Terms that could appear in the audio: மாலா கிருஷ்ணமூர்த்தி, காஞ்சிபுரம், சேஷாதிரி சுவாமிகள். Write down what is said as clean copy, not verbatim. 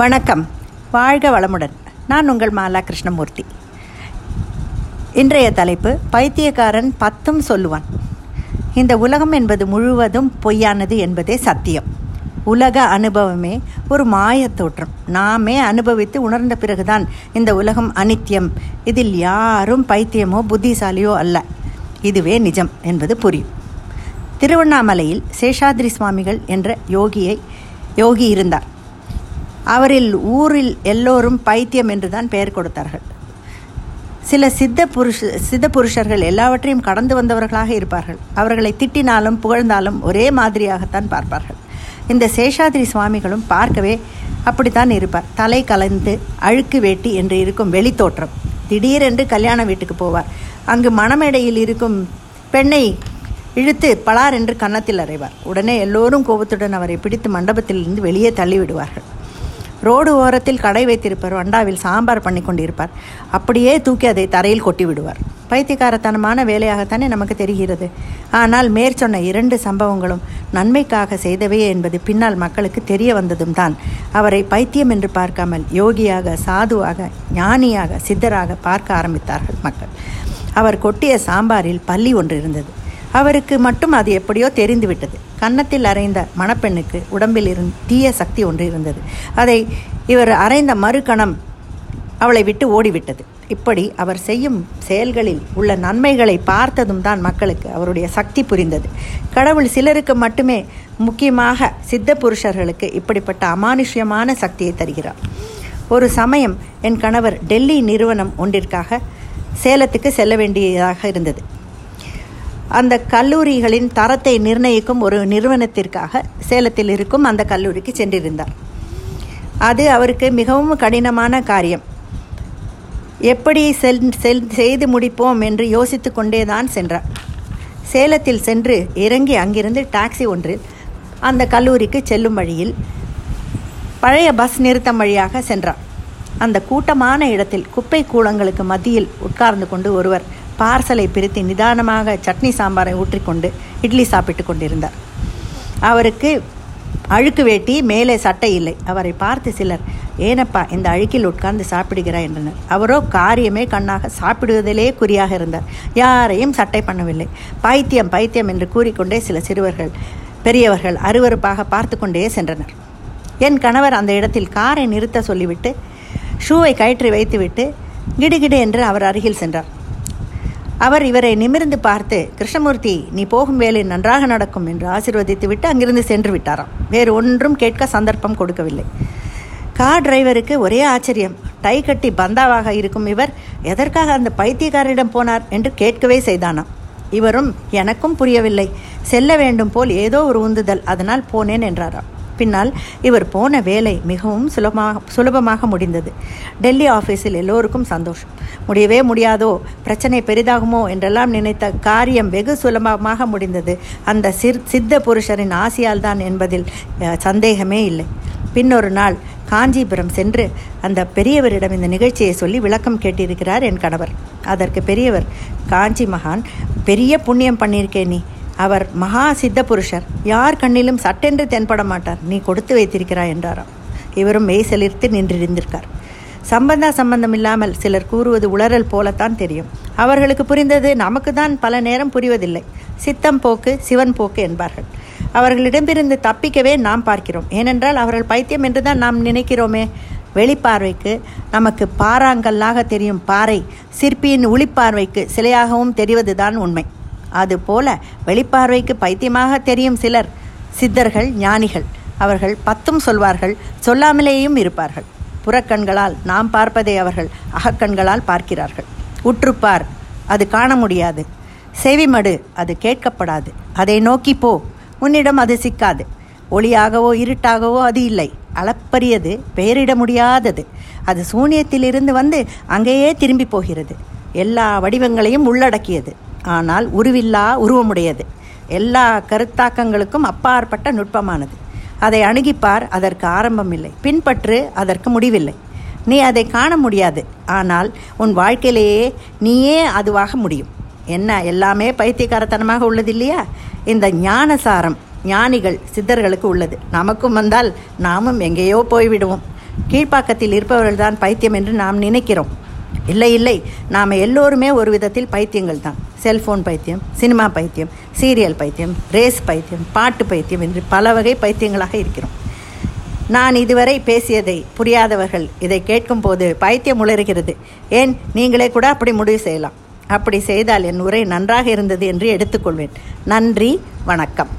வணக்கம், வாழ்க வளமுடன். நான் உங்கள் மாலா கிருஷ்ணமூர்த்தி. இன்றைய தலைப்பு: பைத்தியக்காரன் 10 சொல்லுவான். இந்த உலகம் என்பது முழுவதும் பொய்யானது என்பதே சத்தியம். உலக அனுபவமே ஒரு மாயத் தோற்றம். நாமே அனுபவித்து உணர்ந்த பிறகுதான் இந்த உலகம் அனித்தியம், இதில் யாரும் பைத்தியமோ புத்திசாலியோ அல்ல, இதுவே நிஜம் என்பது புரியும். திருவண்ணாமலையில் சேஷாதிரி சுவாமிகள் என்ற யோகி இருந்தார். அவரில் ஊரில் எல்லோரும் பைத்தியம் என்றுதான் பெயர் கொடுத்தார்கள். சில சித்த புருஷர்கள் எல்லாவற்றையும் கடந்து வந்தவர்களாக இருப்பார்கள். அவர்களை திட்டினாலும் புகழ்ந்தாலும் ஒரே மாதிரியாகத்தான் பார்ப்பார்கள். இந்த சேஷாதிரி சுவாமிகளும் பார்க்கவே அப்படித்தான் இருப்பார். தலை கலந்து அழுக்கு வேட்டி என்று இருக்கும் வெளித்தோற்றம். திடீரென்று கல்யாண வீட்டுக்கு போவார். அங்கு மணமேடையில் இருக்கும் பெண்ணை இழுத்து பலார் என்று கன்னத்தில் அறைவார். உடனே எல்லோரும் கோபத்துடன் அவரை பிடித்து மண்டபத்திலிருந்து வெளியே தள்ளிவிடுவார்கள். ரோடு ஓரத்தில் கடை வைத்திருப்பார். அண்டாவில் சாம்பார் பண்ணி கொண்டு இருப்பார். அப்படியே தூக்கி அதை தரையில் கொட்டி விடுவார். பைத்தியக்காரத்தனமான வேலையாகத்தானே நமக்கு தெரிகிறது. ஆனால் மேற்சொன்ன 2 சம்பவங்களும் நன்மைக்காக செய்தவையே என்பது பின்னால் மக்களுக்கு தெரிய வந்ததும் தான் அவரை பைத்தியம் என்று பார்க்காமல் யோகியாக, சாதுவாக, ஞானியாக, சித்தராக பார்க்க ஆரம்பித்தார்கள் மக்கள். அவர் கொட்டிய சாம்பாரில் பல்லி ஒன்று இருந்தது. அவருக்கு மட்டும் அது எப்படியோ தெரிந்துவிட்டது. கன்னத்தில் அரைந்த மணப்பெண்ணுக்கு உடம்பில் இருந்து தீய சக்தி ஒன்று இருந்தது. அதை இவர் அரைந்த மறுகணம் அவளை விட்டு ஓடிவிட்டது. இப்படி அவர் செய்யும் செயல்களில் உள்ள நன்மைகளை பார்த்ததும் தான் மக்களுக்கு அவருடைய சக்தி புரிந்தது. கடவுள் சிலருக்கு மட்டுமே, முக்கியமாக சித்த புருஷர்களுக்கு இப்படிப்பட்ட அமானுஷ்யமான சக்தியை தருகிறார். ஒரு சமயம் என் கணவர் டெல்லி நிறுவனம் ஒன்றிற்காக சேலத்துக்கு செல்ல வேண்டியதாக இருந்தது. அந்த கல்லூரிகளின் தரத்தை நிர்ணயிக்கும் ஒரு நிறுவனத்திற்காக சேலத்தில் இருக்கும் அந்த கல்லூரிக்கு சென்றிருந்தார். அது அவருக்கு மிகவும் கடினமான காரியம். எப்படி செய்து முடிப்போம் என்று யோசித்து கொண்டேதான் சென்றார். சேலத்தில் சென்று இறங்கி அங்கிருந்து டாக்ஸி ஒன்றில் அந்த கல்லூரிக்கு செல்லும் வழியில் பழைய பஸ் நிறுத்தம் வழியாக சென்றார். அந்த கூட்டமான இடத்தில் குப்பை கூளங்களுக்கு மத்தியில் உட்கார்ந்து கொண்டு ஒருவர் பார்சலை பிரித்து நிதானமாக சட்னி சாம்பாரை ஊற்றிக்கொண்டு இட்லி சாப்பிட்டு கொண்டிருந்தார். அவருக்கு அழுக்கு வேட்டி, மேலே சட்டை இல்லை. அவரை பார்த்து சிலர், "ஏனப்பா இந்த அழுக்கில் உட்கார்ந்து சாப்பிடுகிறாய்" என்றனர். அவரோ காரியமே கண்ணாக சாப்பிடுவதிலே குறியாக இருந்தார். யாரையும் சட்டை பண்ணவில்லை. "பைத்தியம் பைத்தியம்" என்று கூறிக்கொண்டே சில சிறுவர்கள், பெரியவர்கள் அருவருப்பாக பார்த்து கொண்டே சென்றனர். என் கணவர் அந்த இடத்தில் காரை நிறுத்த சொல்லிவிட்டு ஷூவை கயிற்றி வைத்துவிட்டு கிடுகிடு என்று அவர் அருகில் சென்றார். அவர் இவரை நிமிர்ந்து பார்த்து, "கிருஷ்ணமூர்த்தி, நீ போகும் வேலை நன்றாக நடக்கும்" என்று ஆசீர்வதித்து விட்டு அங்கிருந்து சென்று விட்டாராம். வேறு ஒன்றும் கேட்க சந்தர்ப்பம் கொடுக்கவில்லை. கார் டிரைவருக்கு ஒரே ஆச்சரியம். டை கட்டி பந்தாவாக இருக்கும் இவர் எதற்காக அந்த பைத்தியக்காரரிடம் போனார் என்று கேட்கவே செய்தானாம். இவரும், "எனக்கும் புரியவில்லை, செல்ல வேண்டும் போல் ஏதோ ஒரு உந்துதல், அதனால் போனேன்" என்றாராம். பின்னால் இவர் போன வேலை மிகவும் சுலபமாக முடிந்தது. டெல்லி ஆஃபீஸில் எல்லோருக்கும் சந்தோஷம். முடியவே முடியாதோ, பிரச்சனை பெரிதாகுமோ என்றெல்லாம் நினைத்த காரியம் வெகு சுலபமாக முடிந்தது. அந்த சித்த புருஷரின் ஆசியால் தான் என்பதில் சந்தேகமே இல்லை. பின்னொரு நாள் காஞ்சிபுரம் சென்று அந்த பெரியவரிடம் இந்த நிகழ்ச்சியை சொல்லி விளக்கம் கேட்டிருக்கிறார் என் கணவர். அதற்கு பெரியவர், "காஞ்சி மகான் பெரிய புண்ணியம் பண்ணியிருக்கே நீ. அவர் மகா சித்த புருஷர், யார் கண்ணிலும் சட்டென்று தென்பட மாட்டார். நீ கொடுத்து வைத்திருக்கிறாய்" என்றாராம். இவரும் மெய் செலிர்த்து நின்றிருந்திருக்கார். சம்பந்தம் இல்லாமல் சிலர் கூறுவது உளறல் போலத்தான் தெரியும். அவர்களுக்கு புரிந்தது நமக்கு தான் பல நேரம் புரிவதில்லை. சித்தம் போக்கு, சிவன் போக்கு என்பார்கள். அவர்களிடமிருந்து தப்பிக்கவே நாம் பார்க்கிறோம். ஏனென்றால் அவர்கள் பைத்தியம் என்று தான் நாம் நினைக்கிறோமே. வெளிப்பார்வைக்கு நமக்கு பாறாங்கல்லாக தெரியும் பாறை, சிற்பியின் ஒளிப்பார்வைக்கு சிலையாகவும் தெரிவதுதான் உண்மை. அதுபோல வெளிப்பார்வைக்கு பைத்தியமாக தெரியும் சிலர் சித்தர்கள், ஞானிகள். அவர்கள் 10 சொல்வார்கள், சொல்லாமலேயும் இருப்பார்கள். புறக்கண்களால் நாம் பார்ப்பதை அவர்கள் அகக்கண்களால் பார்க்கிறார்கள். உற்றுப்பார், அது காண முடியாது. செவிமடு, அது கேட்கப்படாது. அதை நோக்கி போ, உன்னிடம் அது சிக்காது. ஒளியாகவோ இருட்டாகவோ அது இல்லை. அளப்பரியது, பெயரிட முடியாதது. அது சூனியத்திலிருந்து வந்து அங்கேயே திரும்பி போகிறது. எல்லா வடிவங்களையும் உள்ளடக்கியது. ஆனால் உருவில்லா உருவமுடையது. எல்லா கருத்தாக்கங்களுக்கும் அப்பாற்பட்ட நுட்பமானது. அதை அணுகிப்பார், அதற்கு ஆரம்பம் இல்லை. பின்பற்று, அதற்கு முடிவில்லை. நீ அதை காண முடியாது, ஆனால் உன் வாழ்க்கையிலேயே நீயே அதுவாக முடியும். என்ன எல்லாமே பைத்தியக்காரத்தனமாக உள்ளது இல்லையா? இந்த ஞானசாரம் ஞானிகள், சித்தர்களுக்கு உள்ளது. நமக்கும் வந்தால் நாமும் எங்கேயோ போய்விடுவோம். கீழ்ப்பாக்கத்தில் இருப்பவர்கள்தான் பைத்தியம் என்று நாம் நினைக்கிறோம். இல்லை இல்லை, நாம் எல்லோருமே ஒரு விதத்தில் பைத்தியங்கள் தான். செல்ஃபோன் பைத்தியம், சினிமா பைத்தியம், சீரியல் பைத்தியம், ரேஸ் பைத்தியம், பாட்டு பைத்தியம் என்று பல வகை பைத்தியங்களாக இருக்கிறோம். நான் இதுவரை பேசியதை புரியாதவர்கள் இதை கேட்கும் போது பைத்தியம் உளறுகிறது, ஏன் நீங்களே கூட அப்படி முடிவு செய்யலாம். அப்படி செய்தால் என் உரை நன்றாக இருந்தது என்று எடுத்துக்கொள்வேன். நன்றி, வணக்கம்.